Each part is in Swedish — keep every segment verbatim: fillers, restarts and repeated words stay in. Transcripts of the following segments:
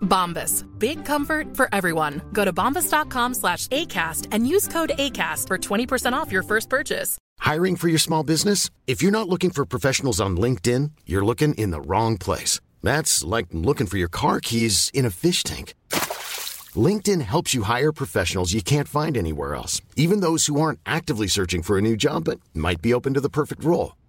Bombas. Big comfort for everyone. Go to bombas.com slash ACAST and use code ACAST for twenty percent off your first purchase. Hiring for your small business? If you're not looking for professionals on LinkedIn, you're looking in the wrong place. That's like looking for your car keys in a fish tank. LinkedIn helps you hire professionals you can't find anywhere else, even those who aren't actively searching for a new job but might be open to the perfect role.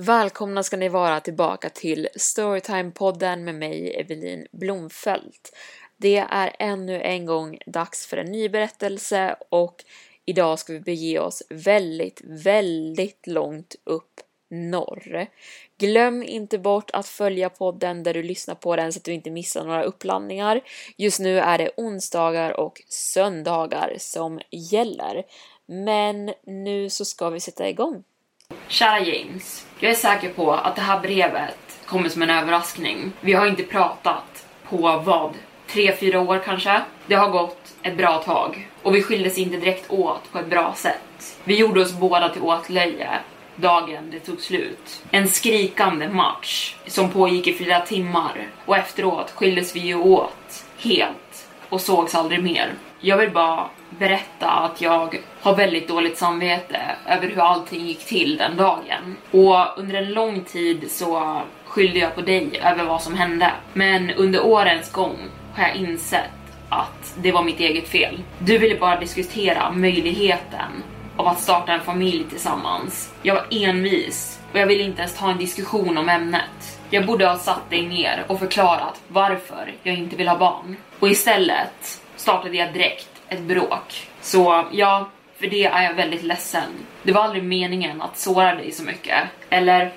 Välkomna ska ni vara tillbaka till Storytime-podden med mig, Evelin Blomfält. Det är ännu en gång dags för en ny berättelse och idag ska vi bege oss väldigt, väldigt långt upp norr. Glöm inte bort att följa podden där du lyssnar på den så att du inte missar några uppladdningar. Just nu är det onsdagar och söndagar som gäller. Men nu så ska vi sätta igång. Kära James, jag är säker på att det här brevet kommer som en överraskning. Vi har inte pratat på vad? Tre, fyra år kanske. Det har gått ett bra tag. Och vi skildes inte direkt åt på ett bra sätt. Vi gjorde oss båda till åtlöje dagen det tog slut. En skrikande match som pågick i flera timmar. Och efteråt skildes vi ju åt helt och sågs aldrig mer. Jag vill bara berätta att jag har väldigt dåligt samvete över hur allting gick till den dagen. Och under en lång tid så skyllde jag på dig över vad som hände. Men under årens gång har jag insett att det var mitt eget fel. Du ville bara diskutera möjligheten av att starta en familj tillsammans. Jag var envis och jag ville inte ens ta en diskussion om ämnet. Jag borde ha satt dig ner och förklarat varför jag inte vill ha barn. Och istället startade jag direkt ett bråk. Så ja, för det är jag väldigt ledsen. Det var aldrig meningen att såra dig så mycket. Eller,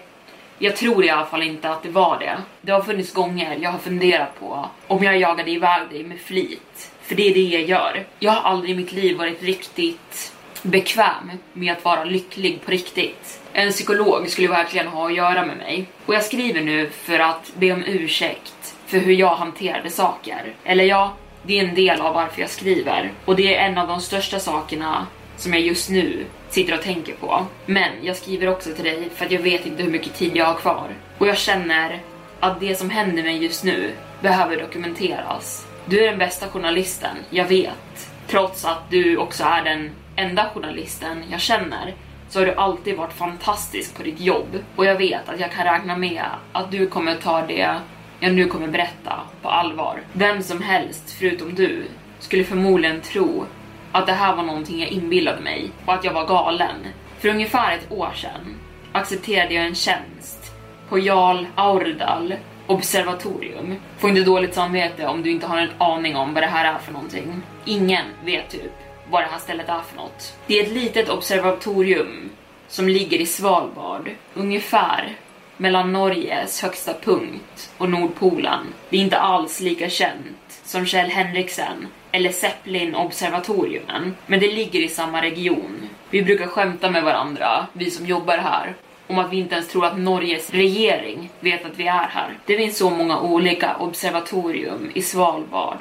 jag tror i alla fall inte att det var det. Det har funnits gånger jag har funderat på om jag jagade iväg dig med flit. För det är det jag gör. Jag har aldrig i mitt liv varit riktigt bekväm med att vara lycklig på riktigt. En psykolog skulle verkligen ha att göra med mig. Och jag skriver nu för att be om ursäkt för hur jag hanterade saker. Eller ja, det är en del av varför jag skriver. Och det är en av de största sakerna som jag just nu sitter och tänker på. Men jag skriver också till dig för att jag vet inte hur mycket tid jag har kvar. Och jag känner att det som händer mig just nu behöver dokumenteras. Du är den bästa journalisten, jag vet. Trots att du också är den enda journalisten jag känner så har du alltid varit fantastisk på ditt jobb. Och jag vet att jag kan räkna med att du kommer ta det jag nu kommer berätta på allvar. Vem som helst förutom du skulle förmodligen tro att det här var någonting jag inbillade mig och att jag var galen. För ungefär ett år sedan accepterade jag en tjänst på Jarl Aordal Observatorium. Får inte dåligt samvete om du inte har en aning om vad det här är för någonting. Ingen vet typ vad det här stället är för något. Det är ett litet observatorium som ligger i Svalbard, ungefär mellan Norges högsta punkt och Nordpolen. Det är inte alls lika känt som Kjell Henriksen eller Zeppelin-observatoriumen, men det ligger i samma region. Vi brukar skämta med varandra, vi som jobbar här, om att vi inte ens tror att Norges regering vet att vi är här. Det finns så många olika observatorium i Svalbard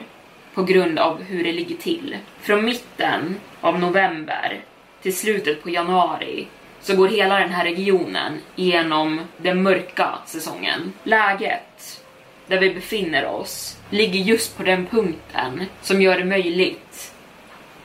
på grund av hur det ligger till. Från mitten av november till slutet på januari så går hela den här regionen genom den mörka säsongen. Läget där vi befinner oss ligger just på den punkten som gör det möjligt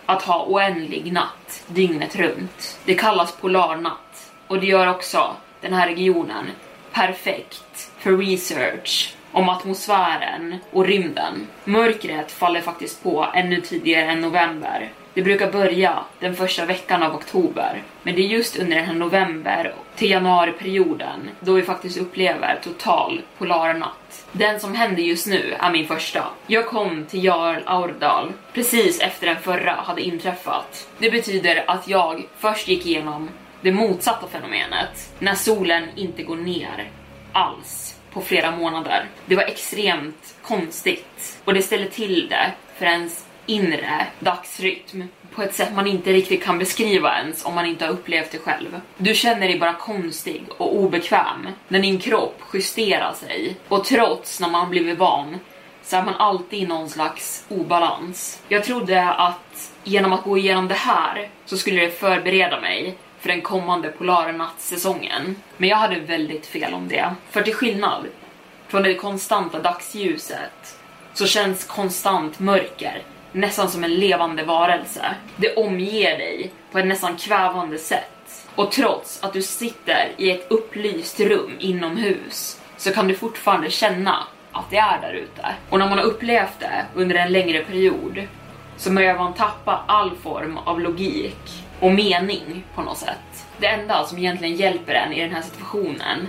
att ha oändlig natt dygnet runt. Det kallas polarnatt och det gör också den här regionen perfekt för research om atmosfären och rymden. Mörkret faller faktiskt på ännu tidigare än november Det brukar börja den första veckan av oktober, men det är just under den här november till januariperioden då vi faktiskt upplever total polarnatt. Den som händer just nu är min första. Jag kom till Jarl Aordal precis efter den förra hade inträffat. Det betyder att jag först gick igenom det motsatta fenomenet när solen inte går ner alls på flera månader. Det var extremt konstigt och det ställde till det för ens inre dagsrytm på ett sätt man inte riktigt kan beskriva ens om man inte har upplevt det själv. Du känner dig bara konstig och obekväm när din kropp justerar sig, och trots när man blivit van så är man alltid i någon slags obalans. Jag trodde att genom att gå igenom det här så skulle det förbereda mig för den kommande polarnattsäsongen, men jag hade väldigt fel om det. För till skillnad från det konstanta dagsljuset så känns konstant mörker nästan som en levande varelse. Det omger dig på ett nästan kvävande sätt. Och trots att du sitter i ett upplyst rum inomhus så kan du fortfarande känna att det är där ute. Och när man har upplevt det under en längre period så börjar man tappa all form av logik och mening på något sätt. Det enda som egentligen hjälper en i den här situationen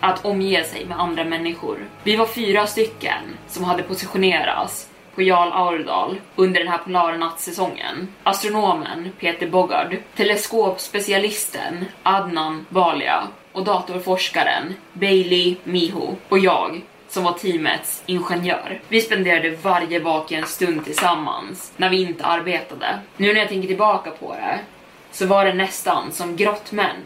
är att omge sig med andra människor. Vi var fyra stycken som hade positionerats på Jarl Aordal under den här polarnattsäsongen. Astronomen Peter Bogard, teleskopspecialisten Adnan Balia och datorforskaren Bailey Miho och jag som var teamets ingenjör. Vi spenderade varje vaken stund tillsammans när vi inte arbetade. Nu när jag tänker tillbaka på det så var det nästan som grottmän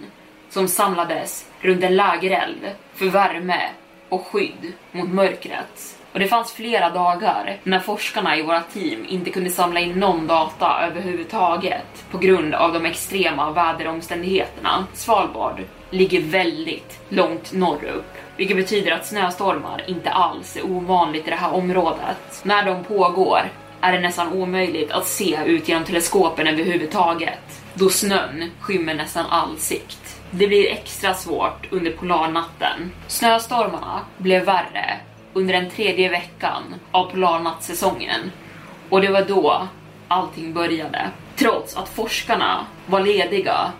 som samlades runt en lägereld för värme och skydd mot mörkret. Och det fanns flera dagar när forskarna i våra team inte kunde samla in någon data överhuvudtaget på grund av de extrema väderomständigheterna. Svalbard ligger väldigt långt norrut, vilket betyder att snöstormar inte alls är ovanligt i det här området. När de pågår är det nästan omöjligt att se ut genom teleskopen överhuvudtaget, då snön skymmer nästan all sikt. Det blir extra svårt under polarnatten. Snöstormarna blev värre under den tredje veckan av polarnattsäsongen, och det var då allting började. Trots att forskarna var lediga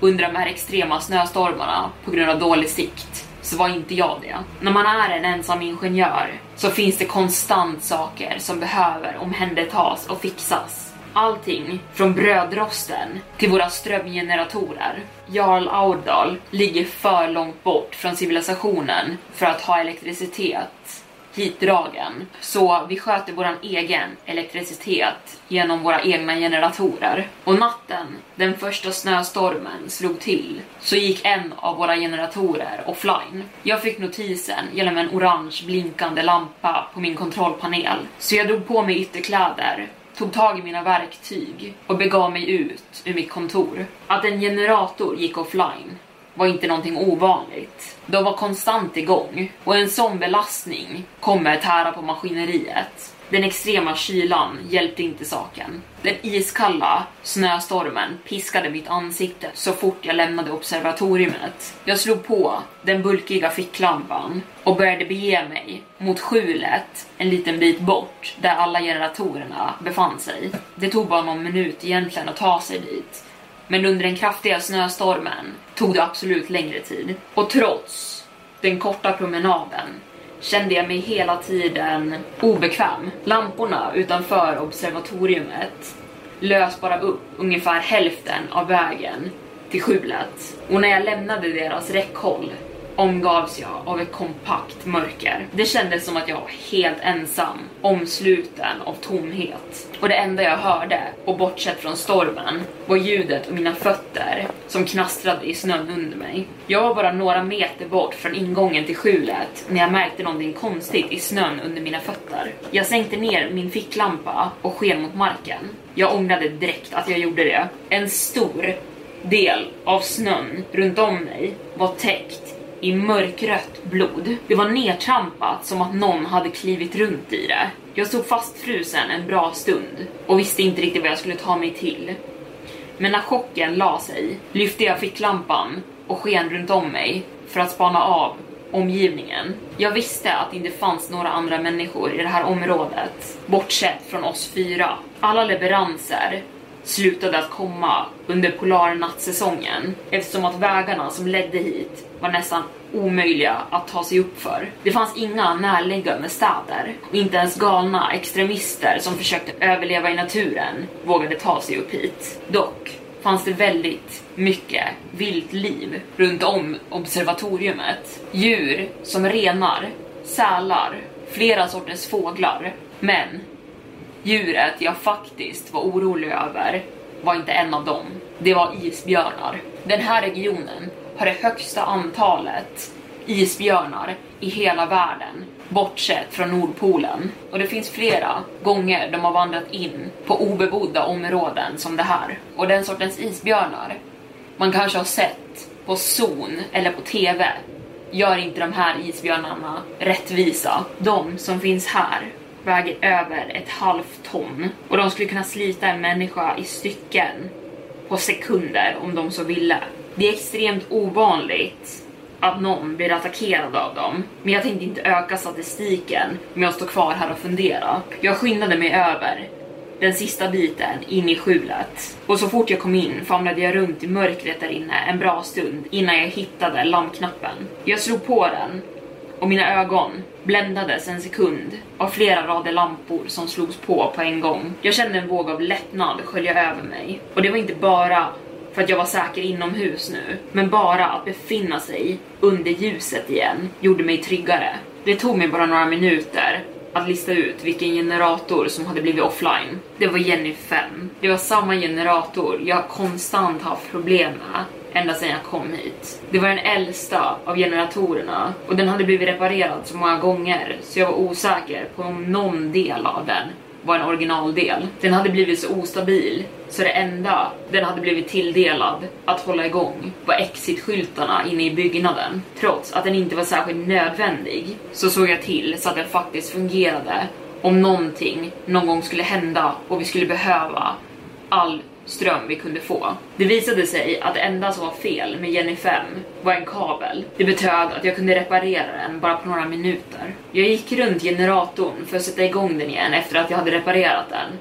under de här extrema snöstormarna på grund av dålig sikt så var inte jag det. När man är en ensam ingenjör så finns det konstant saker som behöver omhändertas och fixas. Allting från brödrosten till våra strömgeneratorer. Jarl Aordal ligger för långt bort från civilisationen för att ha elektricitet hitdragen. Så vi sköter vår egen elektricitet genom våra egna generatorer. Och natten den första snöstormen slog till så gick en av våra generatorer offline. Jag fick notisen genom en orange blinkande lampa på min kontrollpanel. Så jag drog på mig ytterkläder, tog tag i mina verktyg och begav mig ut ur mitt kontor. Att en generator gick offline var inte någonting ovanligt. De var konstant igång, och en sån belastning kommer tära på maskineriet. Den extrema kylan hjälpte inte saken. Den iskalla snöstormen piskade mitt ansikte så fort jag lämnade observatoriet. Jag slog på den bulkiga ficklampan och började bege mig mot skjulet en liten bit bort där alla generatorerna befann sig. Det tog bara någon minut egentligen att ta sig dit, men under den kraftiga snöstormen tog det absolut längre tid. Och trots den korta promenaden kände jag mig hela tiden obekväm. Lamporna utanför observatoriet lös bara upp ungefär hälften av vägen till skjulet, och när jag lämnade deras räckhåll omgavs jag av ett kompakt mörker. Det kändes som att jag var helt ensam, omsluten av tomhet. Och det enda jag hörde, och bortsett från stormen, var ljudet och mina fötter som knastrade i snön under mig. Jag var bara några meter bort från ingången till skjulet när jag märkte någonting konstigt i snön under mina fötter. Jag sänkte ner min ficklampa och sken mot marken. Jag ångrade direkt att jag gjorde det. En stor del av snön runt om mig var täckt i mörkrött blod. Det var nedtrampat som att någon hade klivit runt i det. Jag stod fastfrusen en bra stund och visste inte riktigt vad jag skulle ta mig till. Men när chocken la sig lyfte jag ficklampan och sken runt om mig för att spana av omgivningen. Jag visste att det inte fanns några andra människor i det här området bortsett från oss fyra. Alla leveranser slutade att komma under polarnattsäsongen, eftersom att vägarna som ledde hit var nästan omöjliga att ta sig upp för. Det fanns inga närliggande städer, och inte ens galna extremister som försökte överleva i naturen vågade ta sig upp hit. Dock fanns det väldigt mycket vilt liv runt om observatoriumet. Djur som renar, sälar, flera sorters fåglar. Men djuret jag faktiskt var orolig över var inte en av dem. Det var isbjörnar. Den här regionen har det högsta antalet isbjörnar i hela världen, bortsett från Nordpolen. Och det finns flera gånger de har vandrat in på obebodda områden som det här. Och den sortens isbjörnar man kanske har sett på zon eller på tv gör inte de här isbjörnarna rättvisa. De som finns här väger över ett halvt ton, och de skulle kunna slita en människa i stycken på sekunder om de så ville. Det är extremt ovanligt att någon blir attackerad av dem, men jag tänkte inte öka statistiken om jag står kvar här och fundera. Jag skyndade mig över den sista biten in i skjulet, och så fort jag kom in famlade jag runt i mörkret där inne en bra stund innan jag hittade lampknappen. Jag slog på den, och mina ögon bländades en sekund av flera rader lampor som slogs på på en gång. Jag kände en våg av lättnad skölja över mig, och det var inte bara för att jag var säker inomhus nu, men bara att befinna sig under ljuset igen gjorde mig tryggare. Det tog mig bara några minuter att lista ut vilken generator som hade blivit offline. Det var Jenny fem. Det var samma generator jag konstant haft problem med ända sedan jag kom hit. Det var den äldsta av generatorerna, och den hade blivit reparerad så många gånger så jag var osäker på om någon del av den var en originaldel. Den hade blivit så ostabil så det enda den hade blivit tilldelad att hålla igång var exitskyltarna inne i byggnaden. Trots att den inte var särskilt nödvändig så såg jag till så att den faktiskt fungerade om någonting någon gång skulle hända och vi skulle behöva all ström vi kunde få. Det visade sig att det enda som var fel med Jenny fem var en kabel. Det betöd att jag kunde reparera den bara på några minuter. Jag gick runt generatorn för att sätta igång den igen efter att jag hade reparerat den,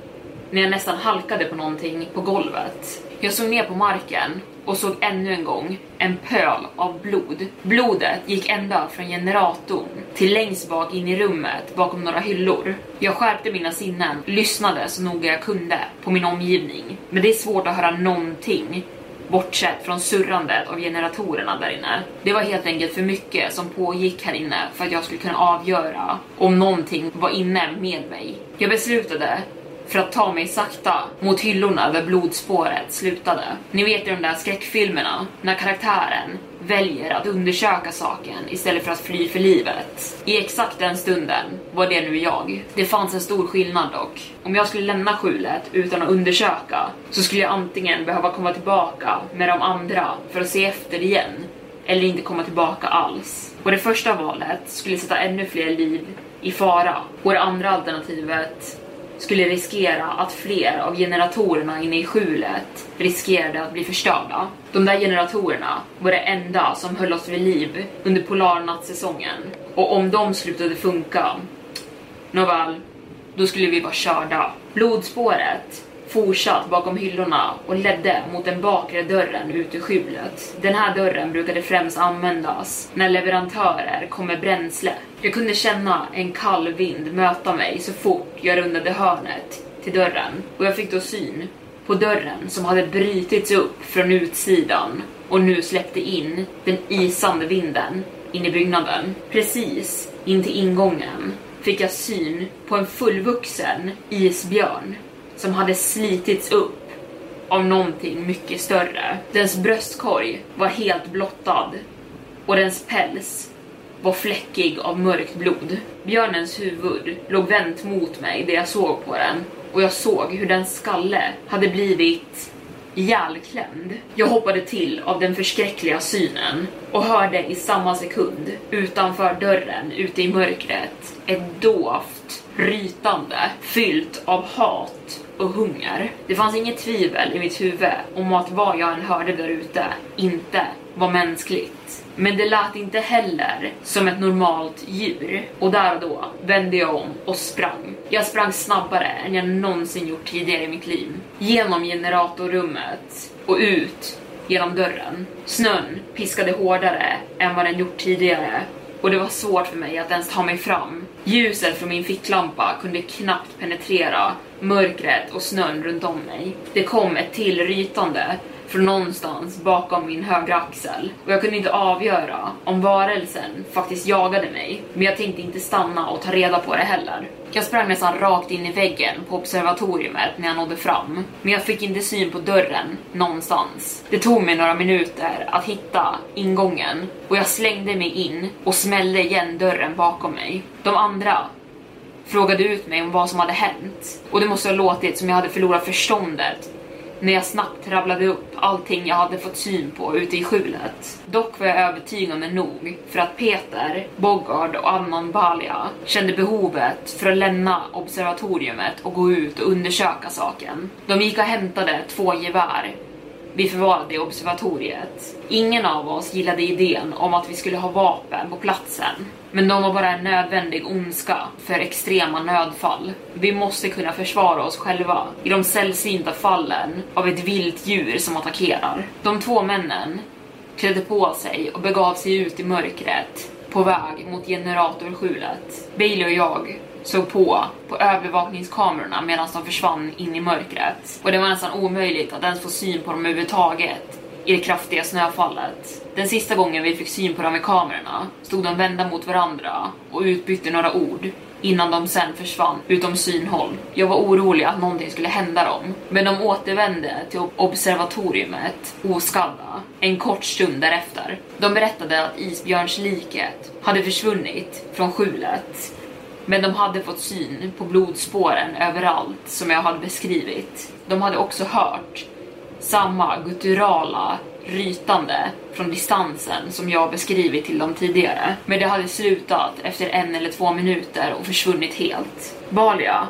när jag nästan halkade på någonting på golvet. Jag såg ner på marken och såg ännu en gång en pöl av blod. Blodet gick ända från generatorn till längst bak in i rummet bakom några hyllor. Jag skärpte mina sinnen, lyssnade så noga jag kunde på min omgivning. Men det är svårt att höra någonting bortsett från surrandet av generatorerna där inne. Det var helt enkelt för mycket som pågick här inne för att jag skulle kunna avgöra om någonting var inne med mig. Jag beslutade för att ta mig sakta mot hyllorna där blodspåret slutade. Ni vet ju de där skräckfilmerna när karaktären väljer att undersöka saken istället för att fly för livet. I exakt den stunden var det nu jag. Det fanns en stor skillnad dock. Om jag skulle lämna skjulet utan att undersöka så skulle jag antingen behöva komma tillbaka med de andra för att se efter igen eller inte komma tillbaka alls. Och det första valet skulle sätta ännu fler liv i fara, och det andra alternativet skulle riskera att fler av generatorerna inne i skjulet riskerade att bli förstörda. De där generatorerna var det enda som höll oss vid liv under polarnattsäsongen. Och om de slutade funka, nåväl, då skulle vi vara körda. Blodspåret fortsatt bakom hyllorna och ledde mot den bakre dörren ut ur skjulet. Den här dörren brukade främst användas när leverantörer kom med bränsle. Jag kunde känna en kall vind möta mig så fort jag rundade hörnet till dörren, och jag fick då syn på dörren som hade brytits upp från utsidan och nu släppte in den isande vinden in i byggnaden. Precis in till ingången fick jag syn på en fullvuxen isbjörn som hade slitits upp av någonting mycket större. Dens bröstkorg var helt blottad och dens päls var fläckig av mörkt blod. Björnens huvud låg vänt mot mig där jag såg på den, och jag såg hur den skalle hade blivit ihjälklämd. Jag hoppade till av den förskräckliga synen och hörde i samma sekund utanför dörren ute i mörkret ett dovt rytande fyllt av hat och hunger. Det fanns inget tvivel i mitt huvud om att vad jag än hörde där ute inte var mänskligt. Men det lät inte heller som ett normalt djur. Och där och då vände jag om och sprang. Jag sprang snabbare än jag någonsin gjort tidigare i mitt liv. Genom generatorrummet och ut genom dörren. Snön piskade hårdare än vad den gjort tidigare. Och det var svårt för mig att ens ta mig fram. Ljuset från min ficklampa kunde knappt penetrera mörkret och snön runt om mig. Det kom ett till rytande från någonstans bakom min högra axel. Och jag kunde inte avgöra om varelsen faktiskt jagade mig. Men jag tänkte inte stanna och ta reda på det heller. Jag sprang nästan rakt in i väggen på observatoriet när jag nådde fram. Men jag fick inte syn på dörren någonstans. Det tog mig några minuter att hitta ingången. Och jag slängde mig in och smällde igen dörren bakom mig. De andra frågade ut mig om vad som hade hänt. Och det måste ha låtit som jag hade förlorat förståndet. När jag snabbt rabblade upp allting jag hade fått syn på ute i skjulet. Dock var jag övertygande nog för att Peter, Bogard och Adnan Balia kände behovet för att lämna observatoriet och gå ut och undersöka saken. De gick och hämtade två gevär. Vi förvarade i observatoriet. Ingen av oss gillade idén om att vi skulle ha vapen på platsen. Men de var bara en nödvändig ondska för extrema nödfall. Vi måste kunna försvara oss själva i de sällsynta fallen av ett vilt djur som attackerar. De två männen klädde på sig och begav sig ut i mörkret på väg mot generatorskjulet. Bailey och jag såg på på övervakningskamerorna medan de försvann in i mörkret. Och det var nästan omöjligt att ens få syn på dem överhuvudtaget i det kraftiga snöfallet. Den sista gången vi fick syn på dem i kamerorna stod de vända mot varandra och utbytte några ord innan de sen försvann utom synhåll. Jag var orolig att någonting skulle hända dem, men de återvände till observatoriet oskadda en kort stund därefter. De berättade att isbjörnsliket hade försvunnit från skjulet. Men de hade fått syn på blodspåren överallt som jag hade beskrivit. De hade också hört samma gutturala rytande från distansen som jag beskrivit till dem tidigare. Men det hade slutat efter en eller två minuter och försvunnit helt. Balia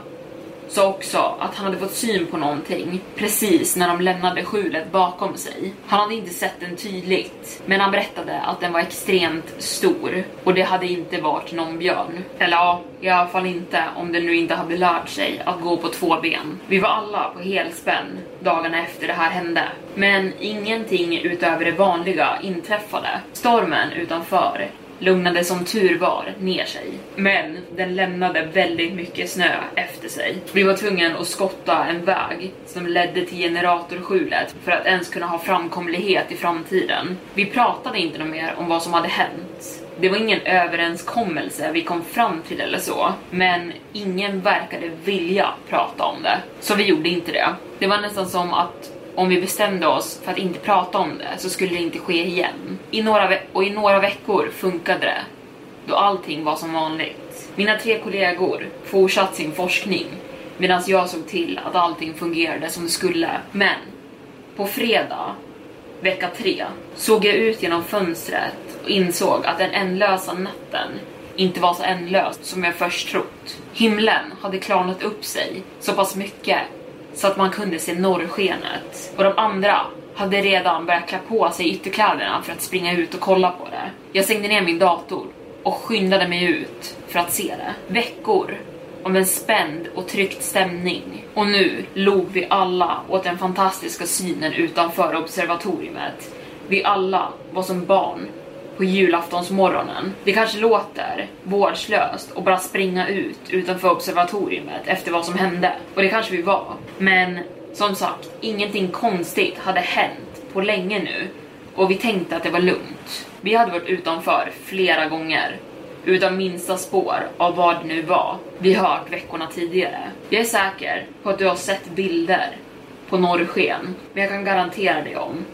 sa också att han hade fått syn på någonting precis när de lämnade skjulet bakom sig. Han hade inte sett den tydligt, men han berättade att den var extremt stor. Och det hade inte varit någon björn. Eller ja, i alla fall inte om den nu inte hade lärt sig att gå på två ben. Vi var alla på helspänn dagarna efter det här hände. Men ingenting utöver det vanliga inträffade. Stormen utanför lugnade som tur var ner sig. Men den lämnade väldigt mycket snö efter sig. Vi var tvungna att skotta en väg som ledde till generatorskjulet för att ens kunna ha framkomlighet i framtiden. Vi pratade inte något mer om vad som hade hänt. Det var ingen överenskommelse vi kom fram till eller så. Men ingen verkade vilja prata om det. Så vi gjorde inte det. Det var nästan som att om vi bestämde oss för att inte prata om det så skulle det inte ske igen. I några ve- och i några veckor funkade det, då allting var som vanligt. Mina tre kollegor fortsatte sin forskning medan jag såg till att allting fungerade som det skulle. Men på fredag, vecka tre, såg jag ut genom fönstret och insåg att den ändlösa natten inte var så ändlöst som jag först trott. Himlen hade klarnat upp sig så pass mycket så att man kunde se norrskenet. Och de andra hade redan börjat klä på sig ytterkläderna för att springa ut och kolla på det. Jag stängde ner min dator och skyndade mig ut för att se det. Veckor om en spänd och tryckt stämning. Och nu log vi alla åt den fantastiska synen utanför observatoriet. Vi alla var som barn på julaftonsmorgonen. Det kanske låter vårdslöst och bara springa ut utanför observatoriet efter vad som hände. Och det kanske vi var. Men som sagt, ingenting konstigt hade hänt på länge nu. Och vi tänkte att det var lugnt. Vi hade varit utanför flera gånger utan minsta spår av vad det nu var vi hört veckorna tidigare. Jag är säker på att du har sett bilder på norrsken, men jag kan garantera dig om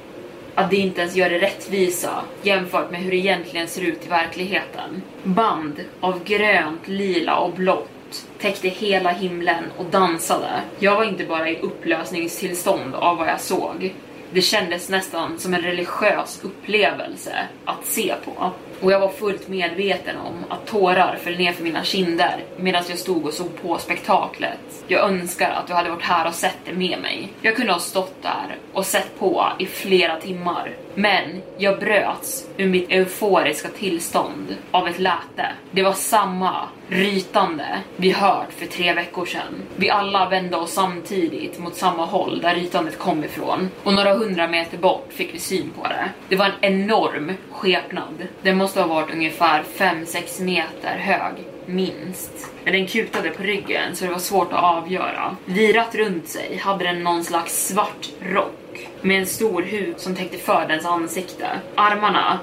att det inte ens gör det rättvisa jämfört med hur det egentligen ser ut i verkligheten. Band av grönt, lila och blått täckte hela himlen och dansade. Jag var inte bara i upplösningstillstånd av vad jag såg. Det kändes nästan som en religiös upplevelse att se på. Och jag var fullt medveten om att tårar föll ner för mina kinder medan jag stod och såg på spektaklet. Jag önskar att jag hade varit här och sett det med mig. Jag kunde ha stått där och sett på i flera timmar. Men jag bröts ur mitt euforiska tillstånd av ett läte. Det var samma rytande vi hört för tre veckor sedan. Vi alla vände oss samtidigt mot samma håll där rytandet kom ifrån. Och några hundra meter bort fick vi syn på det. Det var en enorm skepnad. Den måste ha varit ungefär fem sex meter hög. Minst. Men den kutade på ryggen så det var svårt att avgöra. Virat runt sig hade den någon slags svart rock med en stor hud som täckte för dens ansikte. Armarna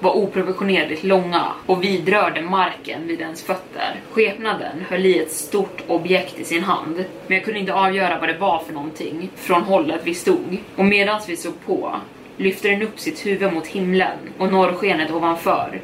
var oproportionerligt långa och vidrörde marken vid ens fötter. Skepnaden höll i ett stort objekt i sin hand, men jag kunde inte avgöra vad det var för någonting från hållet vi stod. Och medan vi såg på lyfte den upp sitt huvud mot himlen och norrskenet ovanför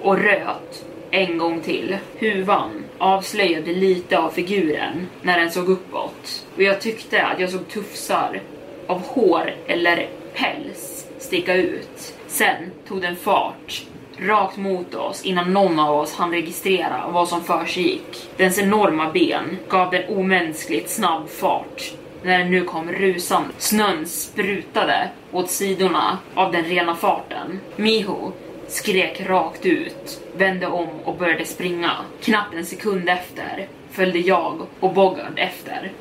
och röt en gång till. Huvan avslöjade lite av figuren när den såg uppåt. Och jag tyckte att jag såg tufsar av hår eller päls sticka ut. Sen tog den fart rakt mot oss innan någon av oss hann registrera vad som försiggick. Dens enorma ben gav den omänskligt snabb fart när den nu kom rusande. Snön sprutade åt sidorna av den rena farten. Miho skrek rakt ut, vände om och började springa. Knappt en sekund efter följde jag och Bogard efter.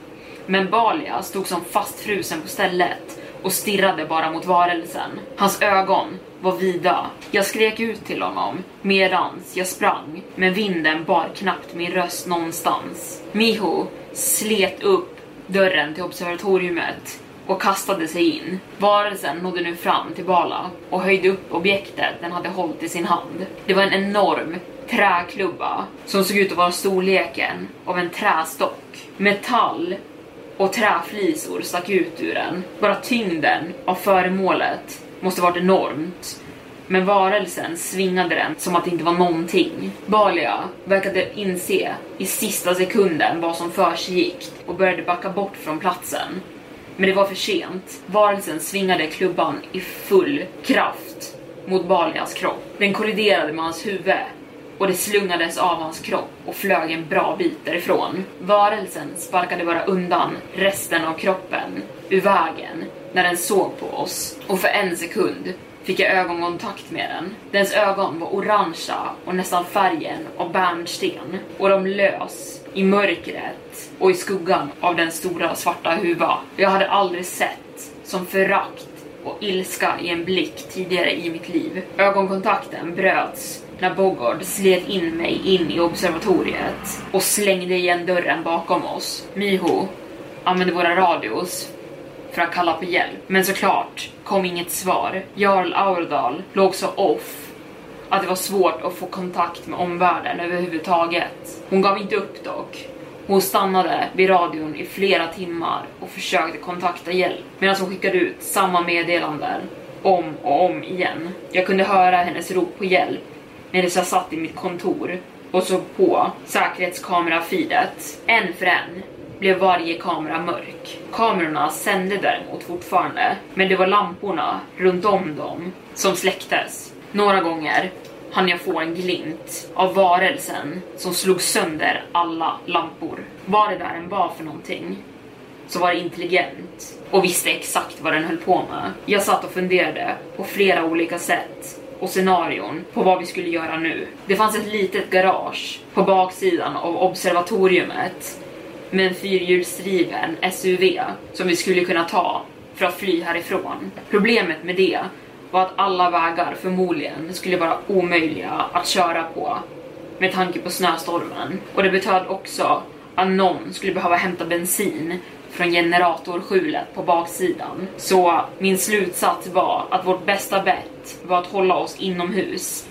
Men Balia stod som fastfrusen på stället och stirrade bara mot varelsen. Hans ögon var vida. Jag skrek ut till honom medans jag sprang, men vinden bar knappt min röst någonstans. Miho slet upp dörren till observatoriet och kastade sig in. Varelsen nådde nu fram till Bala och höjde upp objektet den hade hållit i sin hand. Det var en enorm träklubba som såg ut att vara storleken av en trästock. Metall och träflisor stack ut ur den. Bara tyngden av föremålet måste varit enormt. Men varelsen svingade den som att det inte var någonting. Balia verkade inse i sista sekunden vad som försiggick och började backa bort från platsen. Men det var för sent. Varelsen svingade klubban i full kraft mot Balias kropp. Den kolliderade med hans huvud och det slungades av hans kropp och flög en bra bit därifrån. Varelsen sparkade bara undan resten av kroppen ur vägen när den såg på oss. Och för en sekund fick jag ögonkontakt med den. Dens ögon var orangea och nästan färgen av bärnsten. Och de lös i mörkret och i skuggan av den stora svarta huva. Jag hade aldrig sett som förakt och ilska i en blick tidigare i mitt liv. Ögonkontakten bröts när Bogard slet in mig in i observatoriet och slängde igen dörren bakom oss. Miho använde våra radios för att kalla på hjälp, men såklart kom inget svar. Jarl Aordal låg så off att det var svårt att få kontakt med omvärlden överhuvudtaget. Hon gav inte upp dock. Hon stannade vid radion i flera timmar och försökte kontakta hjälp, medan hon skickade ut samma meddelanden om och om igen. Jag kunde höra hennes rop på hjälp när jag satt i mitt kontor och såg på säkerhetskamera-feedet. En för en blev varje kamera mörk. Kamerorna sände däremot fortfarande, men det var lamporna runt om dem som släcktes. Några gånger hann jag få en glimt av varelsen som slog sönder alla lampor. Vad det där än var för någonting, så var det intelligent och visste exakt vad den höll på med. Jag satt och funderade på flera olika sätt och scenarion på vad vi skulle göra nu. Det fanns ett litet garage på baksidan av observatoriet med en fyrhjulsdriven S U V som vi skulle kunna ta för att fly härifrån. Problemet med det var att alla vägar förmodligen skulle vara omöjliga att köra på med tanke på snöstormen. Och det betydde också att någon skulle behöva hämta bensin från generatorskjulet på baksidan. Så min slutsats var att vårt bästa bett var att hålla oss inomhus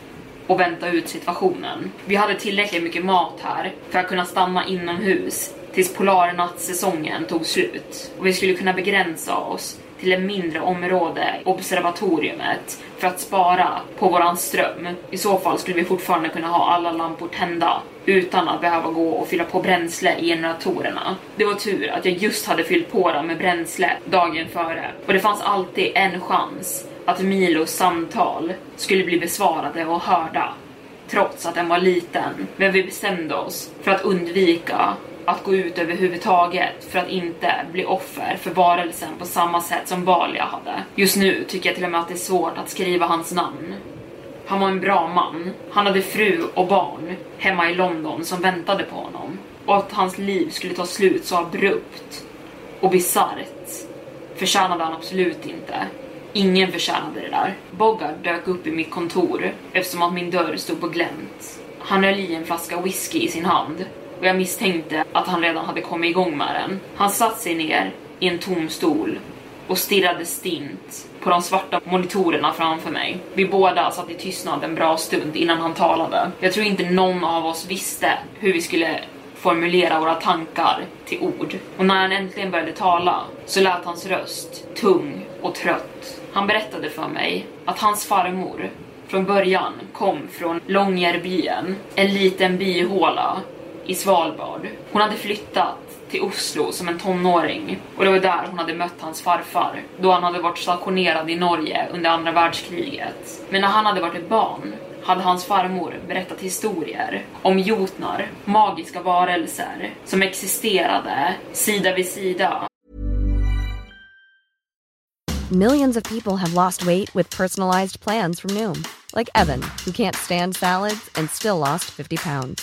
och vänta ut situationen. Vi hade tillräckligt mycket mat här för att kunna stanna inomhus tills polarnattsäsongen tog slut. Och vi skulle kunna begränsa oss till ett mindre område i observatoriet för att spara på våran ström. I så fall skulle vi fortfarande kunna ha alla lampor tända utan att behöva gå och fylla på bränsle i generatorerna. Det var tur att jag just hade fyllt på dem med bränsle dagen före. Och det fanns alltid en chans att Milos samtal skulle bli besvarade och hörda, trots att den var liten. Men vi bestämde oss för att undvika att gå ut överhuvudtaget, för att inte bli offer för varelsen på samma sätt som Balia hade. Just nu tycker jag till och med att det är svårt att skriva hans namn. Han var en bra man. Han hade fru och barn hemma i London som väntade på honom. Och att hans liv skulle ta slut så abrupt och bisarrt förtjänade han absolut inte. Ingen förtjänade det där. Bogard dök upp i mitt kontor eftersom att min dörr stod på glänt. Han höll i en flaska whisky i sin hand och jag misstänkte att han redan hade kommit igång med den. Han satt sig ner i en tom stol och stirrade stint på de svarta monitorerna framför mig. Vi båda satt i tystnad en bra stund innan han talade. Jag tror inte någon av oss visste hur vi skulle formulera våra tankar till ord. Och när han äntligen började tala så lät hans röst tung och trött. Han berättade för mig att hans farmor från början kom från Longyearbyen, en liten byhåla i Svalbard. Hon hade flyttat till Oslo som en tonåring och det var där hon hade mött hans farfar, då han hade varit stationerad i Norge under andra världskriget. Men när han hade varit ett barn hade hans farmor berättat historier om jotnar, magiska varelser som existerade sida vid sida. Millions of people have lost weight with personalized plans from Noom, like Evan, who can't stand salads and still lost fifty pounds.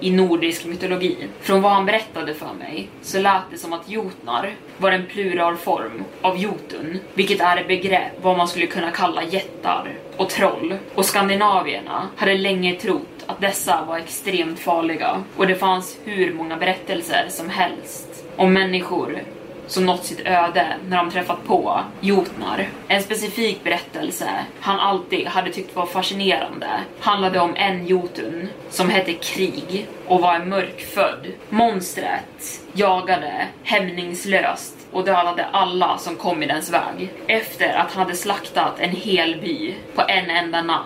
i nordisk mytologi. Från vad han berättade för mig så lät det som att jotnar var en pluralform av Jotun, vilket är ett begrepp vad man skulle kunna kalla jättar och troll. Och skandinavierna hade länge trott att dessa var extremt farliga, och det fanns hur många berättelser som helst om människor som nått sitt öde när de träffat på jotnar. En specifik berättelse han alltid hade tyckt var fascinerande handlade om en jotun som hette Krieg och var en mörkfödd. Monstret jagade hämningslöst och dödade alla som kom i dens väg efter att han hade slaktat en hel by på en enda natt.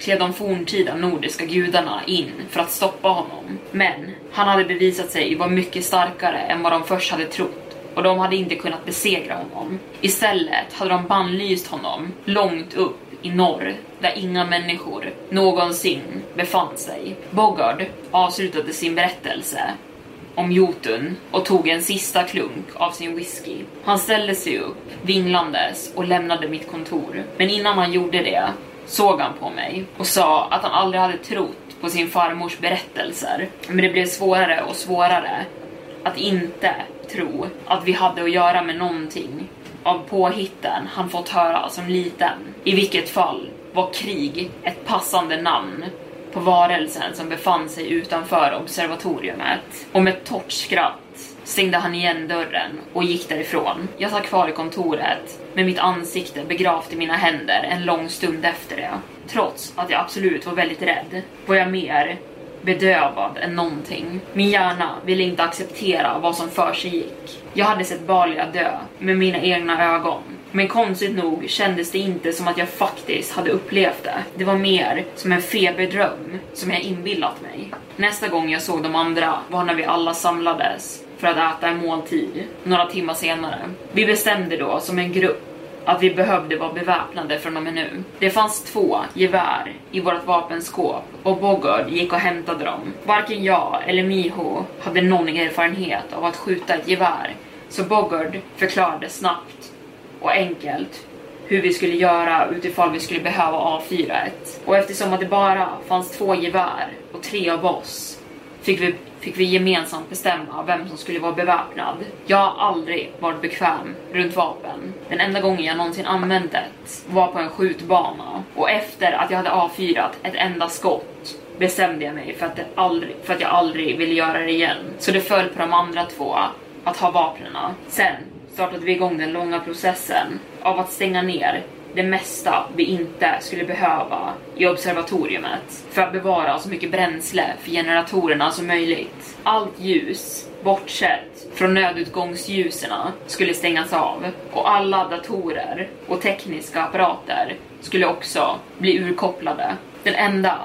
klev de forntida nordiska gudarna in för att stoppa honom. Men han hade bevisat sig vara mycket starkare än vad de först hade trott, och de hade inte kunnat besegra honom. Istället hade de bannlyst honom långt upp i norr, där inga människor någonsin befann sig. Bogard avslutade sin berättelse om Jotun och tog en sista klunk av sin whisky. Han ställde sig upp, vinglandes, och lämnade mitt kontor. Men innan han gjorde det såg han på mig och sa att han aldrig hade trott på sin farmors berättelser. Men det blev svårare och svårare att inte tro att vi hade att göra med någonting av påhitten han fått höra som liten. I vilket fall var Krieg ett passande namn på varelsen som befann sig utanför observatoriumet. Och med ett torrt skratt stängde han igen dörren och gick därifrån. Jag satt kvar i kontoret med mitt ansikte begravt i mina händer en lång stund efter det. Trots att jag absolut var väldigt rädd var jag mer bedövad än någonting. Min hjärna ville inte acceptera vad som för sig gick. Jag hade sett Balia dö med mina egna ögon. Men konstigt nog kändes det inte som att jag faktiskt hade upplevt det. Det var mer som en feberdröm som jag inbillat mig. Nästa gång jag såg de andra var när vi alla samlades för att äta en måltid några timmar senare. Vi bestämde då som en grupp att vi behövde vara beväpnade från och med nu. Det fanns två gevär i vårt vapenskåp och Bogard gick och hämtade dem. Varken jag eller Miho hade någon erfarenhet av att skjuta ett gevär, så Bogard förklarade snabbt och enkelt hur vi skulle göra utifall vi skulle behöva avfyra ett. Och eftersom att det bara fanns två gevär och tre av oss fick vi, fick vi gemensamt bestämma vem som skulle vara beväpnad. Jag har aldrig varit bekväm runt vapen. Den enda gången jag någonsin använt det var på en skjutbana. Och efter att jag hade avfyrat ett enda skott bestämde jag mig för att, det aldrig, för att jag aldrig ville göra det igen. Så det föll på de andra två att ha vapnena. Sen startade vi igång den långa processen av att stänga ner det mesta vi inte skulle behöva i observatoriumet för att bevara så mycket bränsle för generatorerna som möjligt. Allt ljus, bortsett från nödutgångsljuserna, skulle stängas av, och alla datorer och tekniska apparater skulle också bli urkopplade. Den enda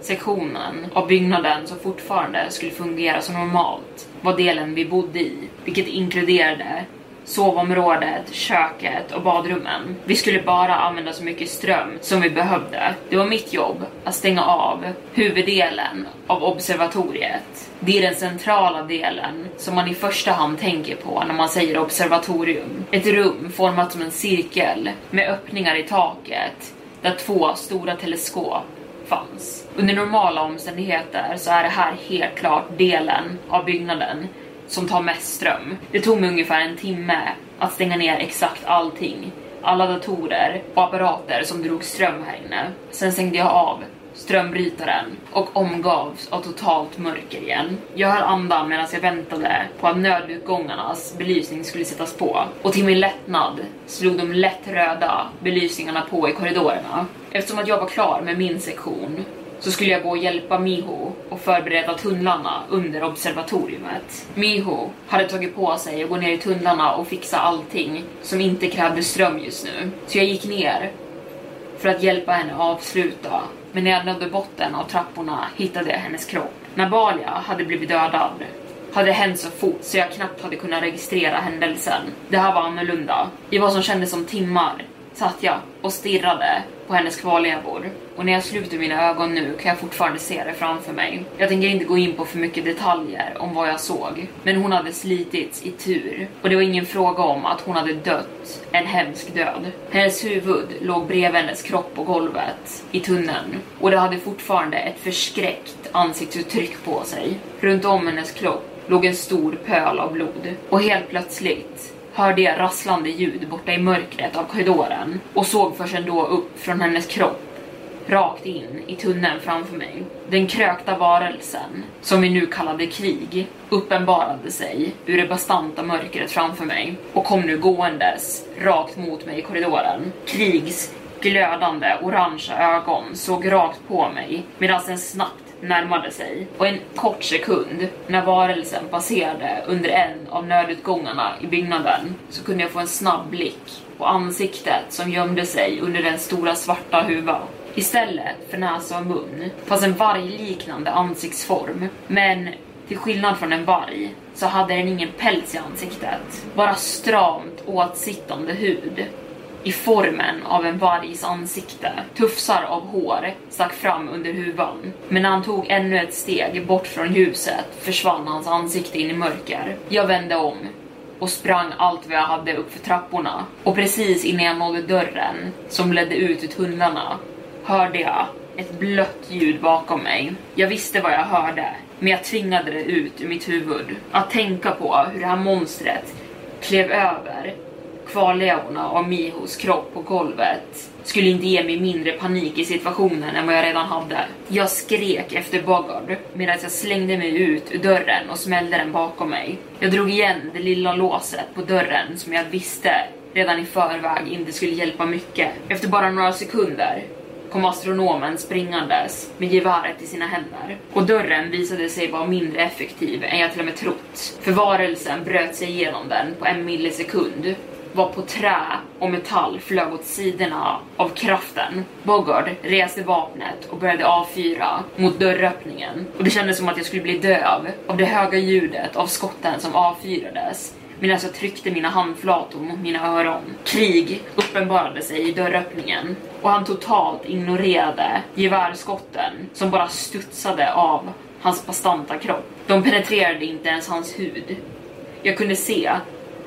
sektionen av byggnaden som fortfarande skulle fungera som normalt var delen vi bodde i, vilket inkluderade sovområdet, köket och badrummen. Vi skulle bara använda så mycket ström som vi behövde. Det var mitt jobb att stänga av huvuddelen av observatoriet. Det är den centrala delen som man i första hand tänker på när man säger observatorium. Ett rum format som en cirkel med öppningar i taket där två stora teleskop fanns. Under normala omständigheter så är det här helt klart delen av byggnaden som tar mest ström. Det tog mig ungefär en timme att stänga ner exakt allting. Alla datorer och apparater som drog ström här inne. Sen stängde jag av strömbrytaren och omgavs av totalt mörker igen. Jag höll andan medan jag väntade på att nödutgångarnas belysning skulle sättas på. Och till min lättnad slog de lätt röda belysningarna på i korridorerna. Eftersom att jag var klar med min sektion så skulle jag gå och hjälpa Miho och förbereda tunnlarna under observatoriumet. Miho hade tagit på sig att gå ner i tunnlarna och fixa allting som inte krävde ström just nu. Så jag gick ner för att hjälpa henne avsluta. Men när jag nådde botten av trapporna hittade jag hennes kropp. När Balia hade blivit dödad hade det hänt så fort så jag knappt hade kunnat registrera händelsen. Det här var annorlunda. I vad som kändes som timmar satt jag och stirrade på hennes kvarlevor. Och när jag sluter mina ögon nu kan jag fortfarande se det framför mig. Jag tänker inte gå in på för mycket detaljer om vad jag såg. Men hon hade slitits i tur. Och det var ingen fråga om att hon hade dött en hemsk död. Hennes huvud låg bredvid hennes kropp på golvet i tunneln. Och det hade fortfarande ett förskräckt ansiktsuttryck på sig. Runt om hennes kropp låg en stor pöl av blod. Och helt plötsligt hörde jag rasslande ljud borta i mörkret av korridoren och såg först ändå upp från hennes kropp rakt in i tunneln framför mig. Den krökta varelsen, som vi nu kallade Krieg, uppenbarade sig ur det bastanta mörkret framför mig och kom nu gåendes rakt mot mig i korridoren. Kriegs glödande orangea ögon såg rakt på mig medan den snabbt närmade sig, och en kort sekund när varelsen passerade under en av nödutgångarna i byggnaden så kunde jag få en snabb blick på ansiktet som gömde sig under den stora svarta huvan. istället för näsa och mun, fast en vargliknande ansiktsform. Men till skillnad från en varg så hade den ingen päls i ansiktet, bara stramt åtsittande hud i formen av en vargs ansikte. Tufsar av hår stack fram under huvan. Men när han tog ännu ett steg bort från ljuset försvann hans ansikte in i mörker. Jag vände om och sprang allt vad jag hade upp för trapporna. Och precis innan jag nådde dörren som ledde ut ur tunnlarna hörde jag ett blött ljud bakom mig. Jag visste vad jag hörde, men jag tvingade det ut ur mitt huvud. Att tänka på hur det här monstret klev över kvarlevorna av Mihos kropp på golvet skulle inte ge mig mindre panik i situationen än vad jag redan hade. Jag skrek efter Bogard medan jag slängde mig ut ur dörren och smällde den bakom mig. Jag drog igen det lilla låset på dörren som jag visste redan i förväg inte skulle hjälpa mycket. Efter bara några sekunder kom astronomen springandes med geväret i sina händer. Och dörren visade sig vara mindre effektiv än jag till och med trott. Förvarelsen bröt sig igenom den på en millisekund. Var på trä och metall flög åt sidorna av kraften. Bogard reste vapnet och började avfyra mot dörröppningen. Och det kändes som att jag skulle bli döv av det höga ljudet av skotten som avfyrades, medan jag tryckte mina handflator mot mina öron. Krieg uppenbarade sig i dörröppningen och han totalt ignorerade gevärskotten som bara studsade av hans bastanta kropp. De penetrerade inte ens hans hud. Jag kunde se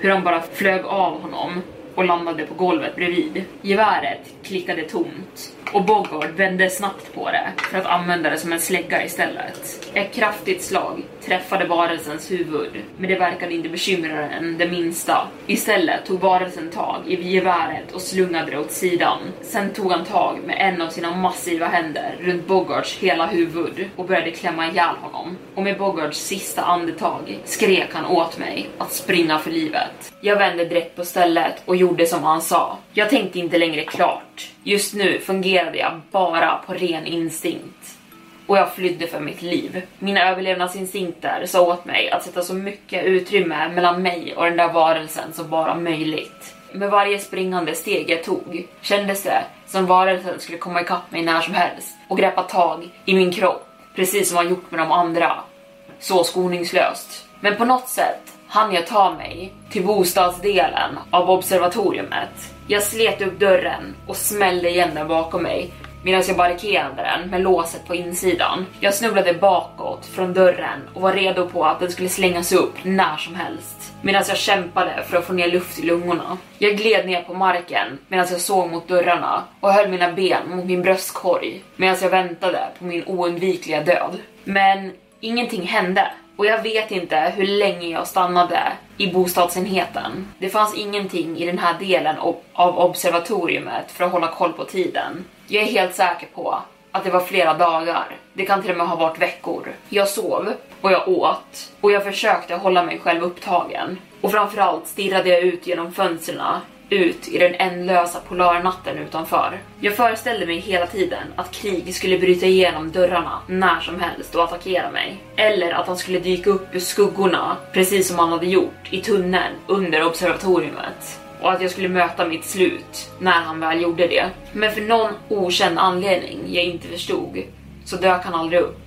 hur han bara flög av honom och landade på golvet bredvid. Geväret klickade tomt och Bogard vände snabbt på det för att använda det som en slägga istället. Ett kraftigt slag träffade varelsens huvud, men det verkade inte bekymra den det minsta. Istället tog varelsen tag i geväret och slungade det åt sidan. Sen tog han tag med en av sina massiva händer runt Bogards hela huvud och började klämma ihjäl honom. Och med Bogards sista andetag skrek han åt mig att springa för livet. Jag vände direkt på stället och gjorde som han sa. Jag tänkte inte längre klart. Just nu fungerade jag bara på ren instinkt. Och jag flydde för mitt liv. Mina överlevnadsinstinkter sa åt mig att sätta så mycket utrymme mellan mig och den där varelsen som bara möjligt. Med varje springande steg jag tog kändes det som varelsen skulle komma ikapp mig när som helst och greppa tag i min kropp, precis som han gjort med de andra. Så skoningslöst. Men på något sätt hann jag ta mig till bostadsdelen av observatoriumet. Jag slet upp dörren och smällde igen den bakom mig medan jag barrikerade den med låset på insidan. Jag snubblade bakåt från dörren och var redo på att den skulle slängas upp när som helst, medan jag kämpade för att få ner luft i lungorna. Jag gled ner på marken medan jag såg mot dörrarna och höll mina ben mot min bröstkorg medan jag väntade på min oundvikliga död. Men ingenting hände. Och jag vet inte hur länge jag stannade i bostadsenheten. Det fanns ingenting i den här delen av observatoriumet för att hålla koll på tiden. Jag är helt säker på att det var flera dagar. Det kan till och med ha varit veckor. Jag sov och jag åt. Och jag försökte hålla mig själv upptagen. Och framförallt stirrade jag ut genom fönstren, ut i den ändlösa polarnatten utanför. Jag föreställde mig hela tiden att Krieg skulle bryta igenom dörrarna när som helst och attackera mig. Eller att han skulle dyka upp ur skuggorna, precis som han hade gjort i tunneln under observatoriumet. Och att jag skulle möta mitt slut när han väl gjorde det. Men för någon okänd anledning jag inte förstod så dök han aldrig upp.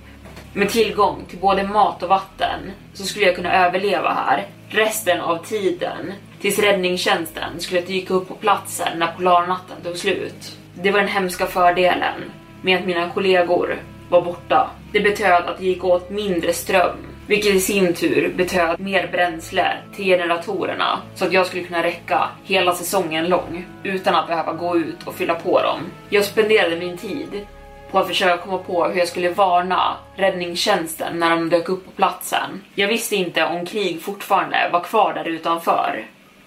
Med tillgång till både mat och vatten så skulle jag kunna överleva här resten av tiden, tills räddningstjänsten skulle dyka upp på platsen när polarnatten tog slut. Det var den hemska fördelen med att mina kollegor var borta. Det betöd att det gick åt mindre ström, vilket i sin tur betöd mer bränsle till generatorerna, så att jag skulle kunna räcka hela säsongen lång utan att behöva gå ut och fylla på dem. Jag spenderade min tid på att försöka komma på hur jag skulle varna räddningstjänsten när de dök upp på platsen. Jag visste inte om Krieg fortfarande var kvar där utanför,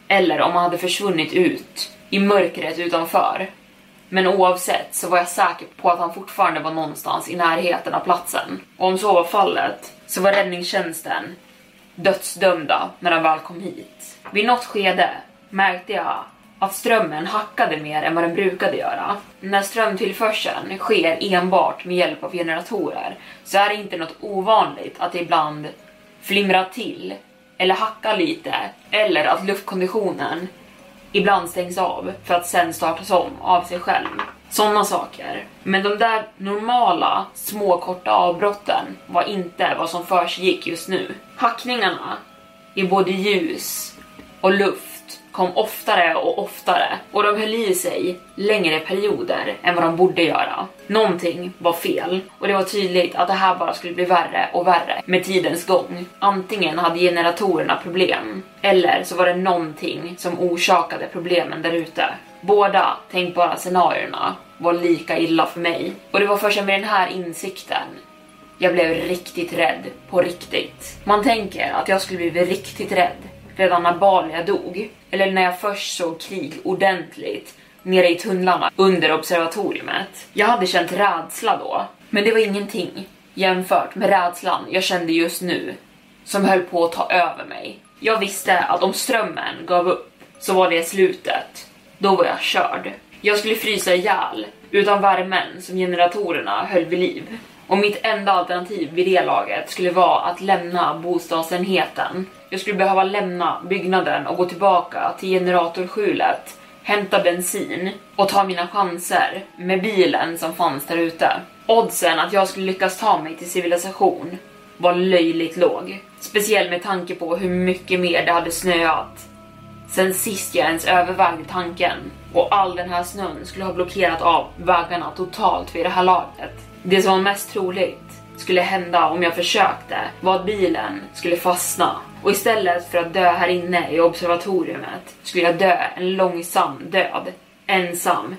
eller om han hade försvunnit ut i mörkret utanför. Men oavsett så var jag säker på att han fortfarande var någonstans i närheten av platsen. Och om så var fallet så var räddningstjänsten dödsdömda när de väl kom hit. Vid något skede märkte jag att strömmen hackade mer än vad den brukade göra. När strömtillförseln sker enbart med hjälp av generatorer så är det inte något ovanligt att det ibland flimrar till eller hackar lite, eller att luftkonditionen ibland stängs av för att sen startas om av sig själv. Sådana saker. Men de där normala, små, korta avbrotten var inte vad som försiggick just nu. Hackningarna i både ljus och luft kom oftare och oftare. Och de höll i sig längre perioder än vad de borde göra. Någonting var fel. Och det var tydligt att det här bara skulle bli värre och värre med tidens gång. Antingen hade generatorerna problem. Eller så var det någonting som orsakade problemen där ute. Båda tänkbara scenarierna var lika illa för mig. Och det var först med den här insikten jag blev riktigt rädd på riktigt. Man tänker att jag skulle bli riktigt rädd redan när Balia dog. Eller när jag först såg Krieg ordentligt nere i tunnlarna under observatoriet. Jag hade känt rädsla då. Men det var ingenting jämfört med rädslan jag kände just nu. Som höll på att ta över mig. Jag visste att om strömmen gav upp så var det slutet. Då var jag körd. Jag skulle frysa ihjäl utan värmen som generatorerna höll vid liv. Och mitt enda alternativ vid det laget skulle vara att lämna bostadsenheten. Jag skulle behöva lämna byggnaden och gå tillbaka till generatorskjulet, hämta bensin och ta mina chanser med bilen som fanns där ute. Oddsen att jag skulle lyckas ta mig till civilisation var löjligt låg. Speciellt med tanke på hur mycket mer det hade snöat sen sist jag ens övervägde tanken. Och all den här snön skulle ha blockerat av vägarna totalt vid det här laget. Det som var mest troligt skulle hända om jag försökte var att bilen skulle fastna. Och istället för att dö här inne i observatoriet skulle jag dö en långsam död. Ensam.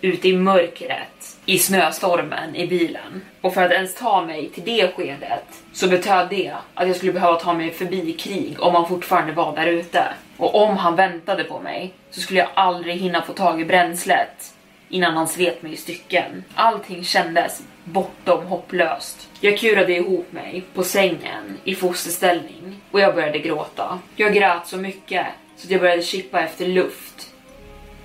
Ute i mörkret. I snöstormen i bilen. Och för att ens ta mig till det skedet så betöd det att jag skulle behöva ta mig förbi Krieg om han fortfarande var där ute. Och om han väntade på mig så skulle jag aldrig hinna få tag i bränslet innan han slet mig i stycken. Allting kändes bortom hopplöst. Jag kurade ihop mig på sängen i fosterställning och jag började gråta. Jag grät så mycket så att jag började kippa efter luft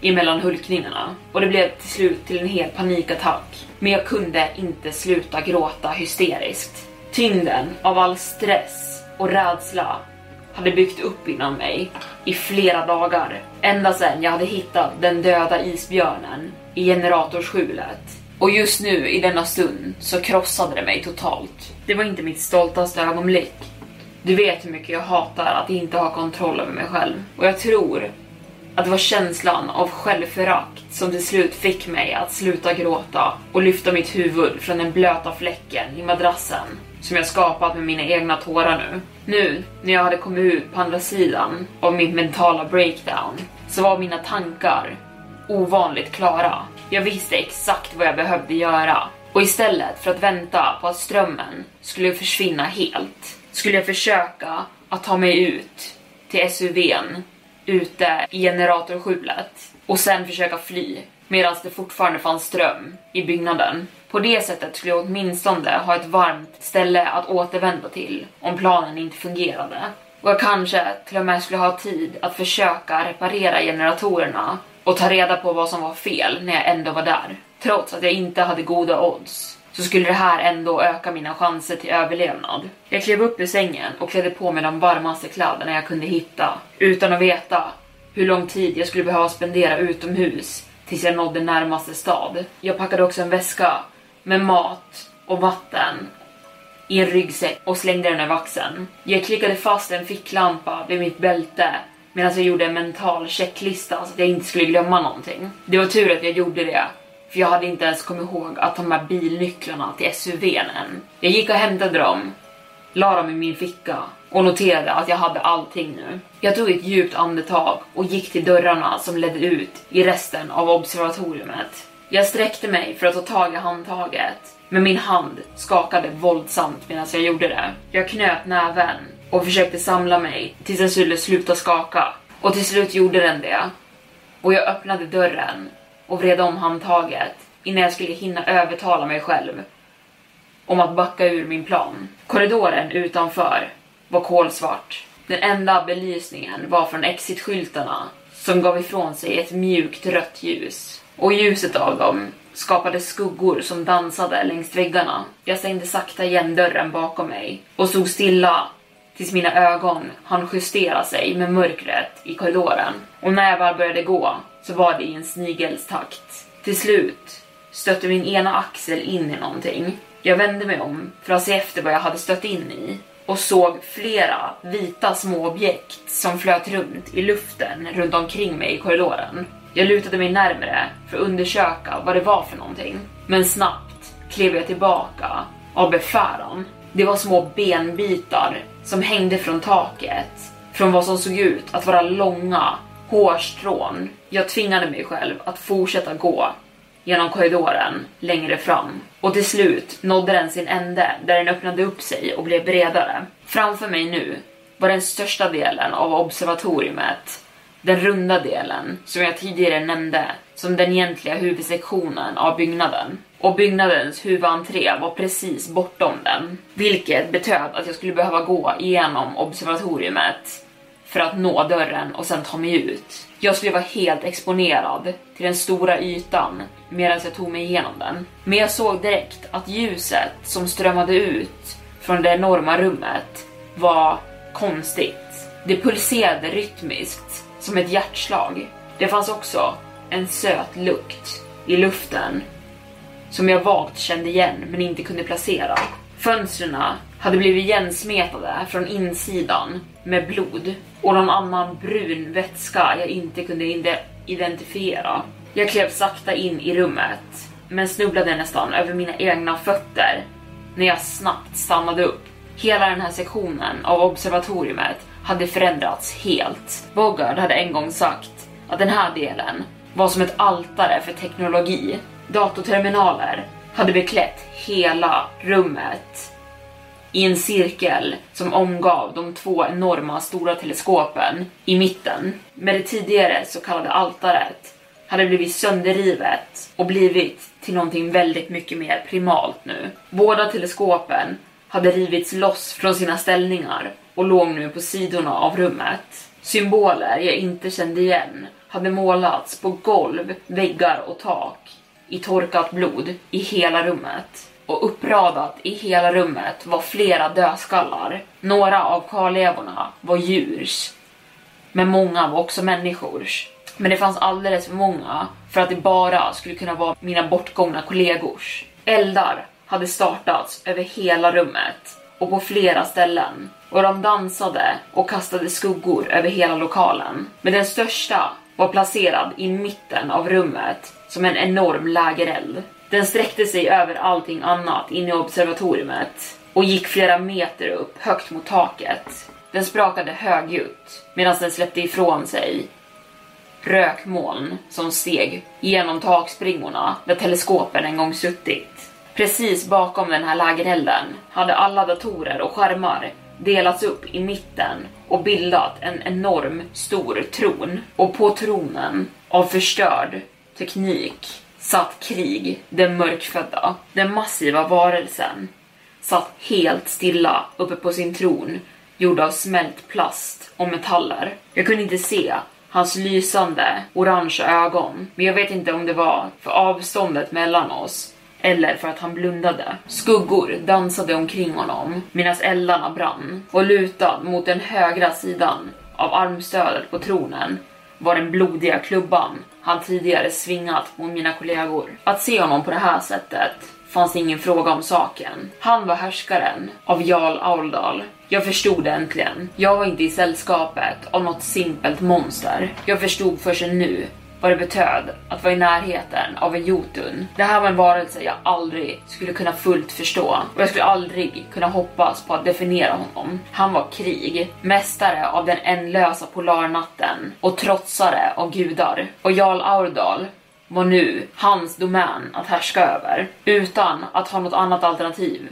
emellan hulkningarna. Och det blev till slut till en hel panikattack. Men jag kunde inte sluta gråta hysteriskt. Tyngden av all stress och rädsla hade byggt upp inom mig i flera dagar. Ända sedan jag hade hittat den döda isbjörnen i generatorskjulet. Och just nu i denna stund så krossade det mig totalt. Det var inte mitt stoltaste ögonblick. Du vet hur mycket jag hatar att inte ha kontroll över mig själv. Och jag tror att det var känslan av självförakt som till slut fick mig att sluta gråta och lyfta mitt huvud från den blöta fläcken i madrassen som jag skapat med mina egna tårar nu. Nu, när jag hade kommit ut på andra sidan av min mentala breakdown, så var mina tankar ovanligt klara. Jag visste exakt vad jag behövde göra. Och istället för att vänta på att strömmen skulle försvinna helt, skulle jag försöka att ta mig ut till S U V:n ute i generatorskjulet och sen försöka fly medan det fortfarande fanns ström i byggnaden. På det sättet skulle jag åtminstone ha ett varmt ställe att återvända till om planen inte fungerade. Och jag kanske till och med skulle ha tid att försöka reparera generatorerna och ta reda på vad som var fel när jag ändå var där. Trots att jag inte hade goda odds så skulle det här ändå öka mina chanser till överlevnad. Jag klev upp ur sängen och klädde på mig de varmaste kläderna jag kunde hitta utan att veta hur lång tid jag skulle behöva spendera utomhus tills jag nådde närmaste stad. Jag packade också en väska med mat och vatten i en ryggsäck och slängde den över axeln. Jag klickade fast en ficklampa vid mitt bälte medan jag gjorde en mental checklista så att jag inte skulle glömma någonting. Det var tur att jag gjorde det, för jag hade inte ens kommit ihåg att ta med bilnycklarna till S U V:n än. Jag gick och hämtade dem, la dem i min ficka och noterade att jag hade allting nu. Jag tog ett djupt andetag och gick till dörrarna som ledde ut i resten av observatoriet. Jag sträckte mig för att ta tag i handtaget, men min hand skakade våldsamt medan jag gjorde det. Jag knöt näven och försökte samla mig tills den skulle sluta skaka. Och till slut gjorde den det. Och jag öppnade dörren och vred om handtaget innan jag skulle hinna övertala mig själv om att backa ur min plan. Korridoren utanför var kolsvart. Den enda belysningen var från exitskyltarna som gav ifrån sig ett mjukt rött ljus. Och ljuset av dem skapade skuggor som dansade längs väggarna. Jag stängde sakta igen dörren bakom mig och stod stilla tills mina ögon hann justera sig med mörkret i korridoren. Och när jag bara började gå så var det i en snigelstakt. Till slut stötte min ena axel in i någonting. Jag vände mig om för att se efter vad jag hade stött in i och såg flera vita små objekt som flöt runt i luften runt omkring mig i korridoren. Jag lutade mig närmare för att undersöka vad det var för någonting. Men snabbt klev jag tillbaka av befäran. Det var små benbitar som hängde från taket, från vad som såg ut att vara långa hårstrån. Jag tvingade mig själv att fortsätta gå genom korridoren längre fram. Och till slut nådde den sin ände där den öppnade upp sig och blev bredare. Framför mig nu var den största delen av observatoriet, den runda delen som jag tidigare nämnde som den egentliga huvudsektionen av byggnaden. Och byggnadens huvudentré var precis bortom den, vilket betöd att jag skulle behöva gå igenom observatoriet för att nå dörren och sen ta mig ut. Jag skulle vara helt exponerad till den stora ytan medan jag tog mig igenom den. Men jag såg direkt att ljuset som strömmade ut från det enorma rummet var konstigt. Det pulserade rytmiskt som ett hjärtslag. Det fanns också en söt lukt i luften som jag vagt kände igen men inte kunde placera. Fönstren hade blivit igensmetade från insidan med blod och någon annan brun vätska jag inte kunde identifiera. Jag klev sakta in i rummet men snubblade nästan över mina egna fötter när jag snabbt stannade upp. Hela den här sektionen av observatoriet hade förändrats helt. Bogard hade en gång sagt att den här delen var som ett altare för teknologi. Datorterminaler hade beklätt hela rummet i en cirkel som omgav de två enorma stora teleskopen i mitten. Med det tidigare så kallade altaret hade blivit sönderrivet och blivit till någonting väldigt mycket mer primalt nu. Båda teleskopen hade rivits loss från sina ställningar och låg nu på sidorna av rummet. Symboler jag inte kände igen hade målats på golv, väggar och tak i torkat blod i hela rummet. Och uppradat i hela rummet var flera dödskallar. Några av kvarlevorna var djurs, men många var också människors. Men det fanns alldeles för många för att det bara skulle kunna vara mina bortgångna kollegors. Eldar hade startats över hela rummet och på flera ställen, och de dansade och kastade skuggor över hela lokalen. Men den största var placerad i mitten av rummet som en enorm lägereld. Den sträckte sig över allting annat inne i observatoriet och gick flera meter upp högt mot taket. Den sprakade högljutt medan den släppte ifrån sig rökmoln som steg genom takspringorna där teleskopen en gång suttit. Precis bakom den här lägerelden hade alla datorer och skärmar delats upp i mitten och bildat en enorm stor tron. Och på tronen av förstörd teknik satt Krieg, den mörkfödda. Den massiva varelsen satt helt stilla uppe på sin tron, gjord av smält plast och metaller. Jag kunde inte se hans lysande orange ögon, men jag vet inte om det var för avståndet mellan oss eller för att han blundade. Skuggor dansade omkring honom medan eldarna brann, och lutad mot den högra sidan av armstödet på tronen var den blodiga klubban han tidigare svingat mot mina kollegor. Att se honom på det här sättet fanns ingen fråga om saken. Han var härskaren av Jarl Aordal. Jag förstod äntligen. Jag var inte i sällskapet av något simpelt monster. Jag förstod för sig nu vad det betöd att vara i närheten av en Jotun. Det här var en varelse jag aldrig skulle kunna fullt förstå, och jag skulle aldrig kunna hoppas på att definiera honom. Han var Krieg, mästare av den ändlösa polarnatten och trotsare av gudar. Och Jarl Aordal var nu hans domän att härska över. Utan att ha något annat alternativ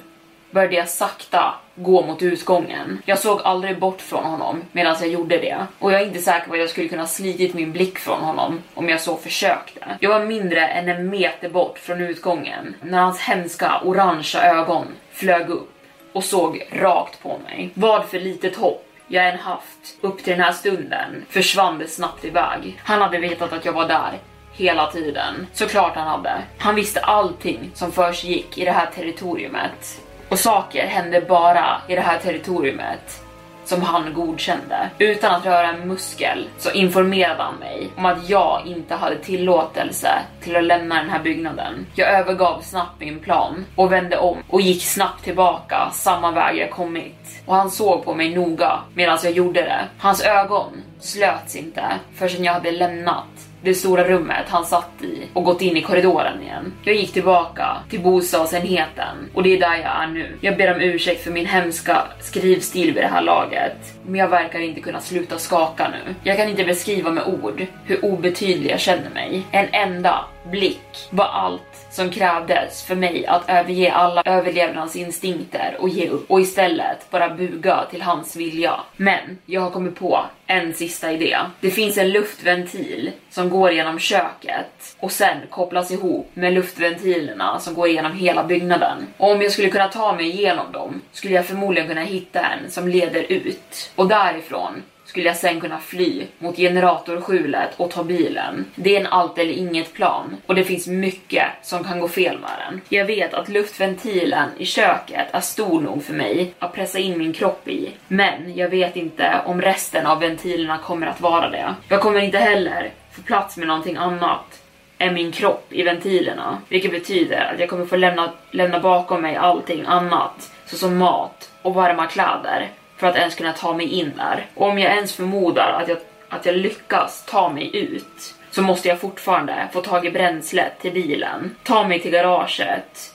började jag sakta gå mot utgången. Jag såg aldrig bort från honom medan jag gjorde det, och jag är inte säker på att jag skulle kunna slitit min blick från honom om jag så försökte. Jag var mindre än en meter bort från utgången när hans hemska orangea ögon flög upp och såg rakt på mig. Vad för litet hopp jag än haft upp till den här stunden försvann det snabbt iväg. Han hade vetat att jag var där hela tiden. Såklart han hade. Han visste allting som försiggick i det här territoriet. Och saker hände bara i det här territoriet som han godkände. Utan att röra en muskel så informerade han mig om att jag inte hade tillåtelse till att lämna den här byggnaden. Jag övergav snabbt min plan och vände om och gick snabbt tillbaka samma väg jag kommit. Och han såg på mig noga medan jag gjorde det. Hans ögon slöts inte förrän jag hade lämnat det stora rummet han satt i och gått in i korridoren igen. Jag gick tillbaka till bostadsenheten och det är där jag är nu. Jag ber om ursäkt för min hemska skrivstil vid det här laget, men jag verkar inte kunna sluta skaka nu. Jag kan inte beskriva med ord hur obetydlig jag känner mig. En enda blick var allt som krävdes för mig att överge alla överlevnadsinstinkter och ge upp och istället bara buga till hans vilja. Men jag har kommit på en sista idé. Det finns en luftventil som går genom köket och sen kopplas ihop med luftventilerna som går genom hela byggnaden. Och om jag skulle kunna ta mig igenom dem skulle jag förmodligen kunna hitta en som leder ut. Och därifrån skulle jag sen kunna fly mot generatorskjulet och ta bilen. Det är en allt eller inget plan och det finns mycket som kan gå fel med den. Jag vet att luftventilen i köket är stor nog för mig att pressa in min kropp i, men jag vet inte om resten av ventilerna kommer att vara det. Jag kommer inte heller få plats med någonting annat än min kropp i ventilerna, vilket betyder att jag kommer få lämna, lämna bakom mig allting annat såsom mat och varma kläder för att ens kunna ta mig in där. Och om jag ens förmodar att jag, att jag lyckas ta mig ut så måste jag fortfarande få tag i bränslet till bilen, ta mig till garaget,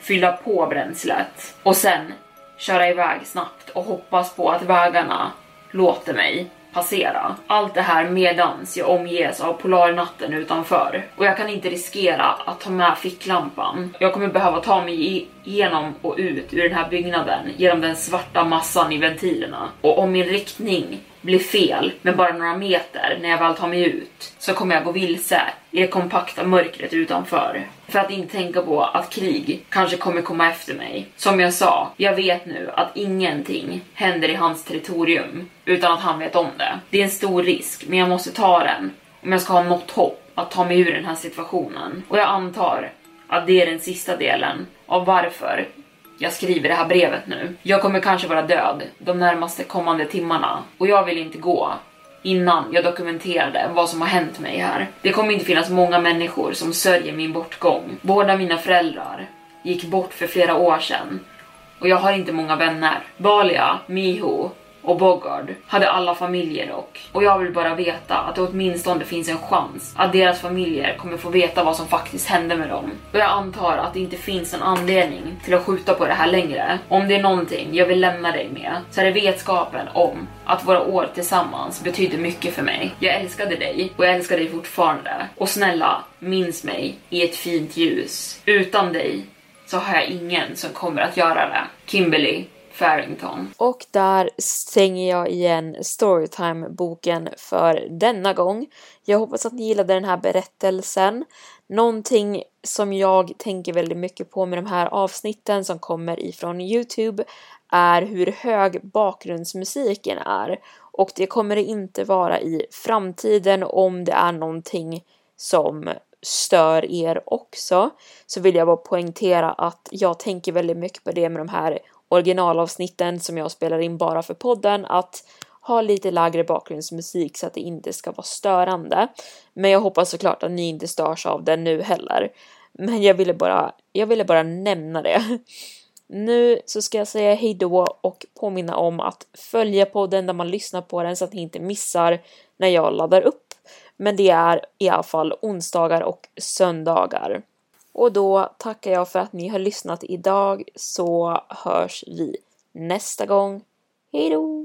fylla på bränslet och sen köra iväg snabbt och hoppas på att vägarna låter mig passera. Allt det här medans jag omges av polarnatten utanför. Och jag kan inte riskera att ta med ficklampan. Jag kommer behöva ta mig igenom och ut ur den här byggnaden genom den svarta massan i ventilerna. Och om min riktning blir fel med bara några meter när jag väl tar mig ut så kommer jag gå vilse i det kompakta mörkret utanför. För att inte tänka på att Krieg kanske kommer komma efter mig. Som jag sa, jag vet nu att ingenting händer i hans territorium utan att han vet om det. Det är en stor risk, men jag måste ta den om jag ska ha något hopp att ta mig ur den här situationen. Och jag antar att det är den sista delen av varför jag skriver det här brevet nu. Jag kommer kanske vara död de närmaste kommande timmarna och jag vill inte gå innan jag dokumenterade vad som har hänt mig här. Det kommer inte finnas många människor som sörjer min bortgång. Båda mina föräldrar gick bort för flera år sedan och jag har inte många vänner. Balia, Miho och Bogard hade alla familjer och, och jag vill bara veta att det åtminstone finns en chans att deras familjer kommer få veta vad som faktiskt hände med dem. Och jag antar att det inte finns en anledning till att skjuta på det här längre. Om det är någonting jag vill lämna dig med så är det vetskapen om att våra år tillsammans betyder mycket för mig. Jag älskade dig och jag älskar dig fortfarande. Och snälla, minns mig i ett fint ljus. Utan dig så har jag ingen som kommer att göra det. Kimberly Farentum. Och där stänger jag igen Storytime-boken för denna gång. Jag hoppas att ni gillade den här berättelsen. Någonting som jag tänker väldigt mycket på med de här avsnitten som kommer ifrån YouTube är hur hög bakgrundsmusiken är. Och det kommer det inte vara i framtiden om det är någonting som stör er också. Så vill jag bara poängtera att jag tänker väldigt mycket på det med de här originalavsnitten som jag spelar in bara för podden, att ha lite lägre bakgrundsmusik så att det inte ska vara störande. Men jag hoppas såklart att ni inte störs av den nu heller. Men jag ville bara, jag ville bara nämna det. Nu så ska jag säga hejdå och påminna om att följa podden där man lyssnar på den så att ni inte missar när jag laddar upp. Men det är i alla fall onsdagar och söndagar. Och då tackar jag för att ni har lyssnat idag, så hörs vi nästa gång. Hej då!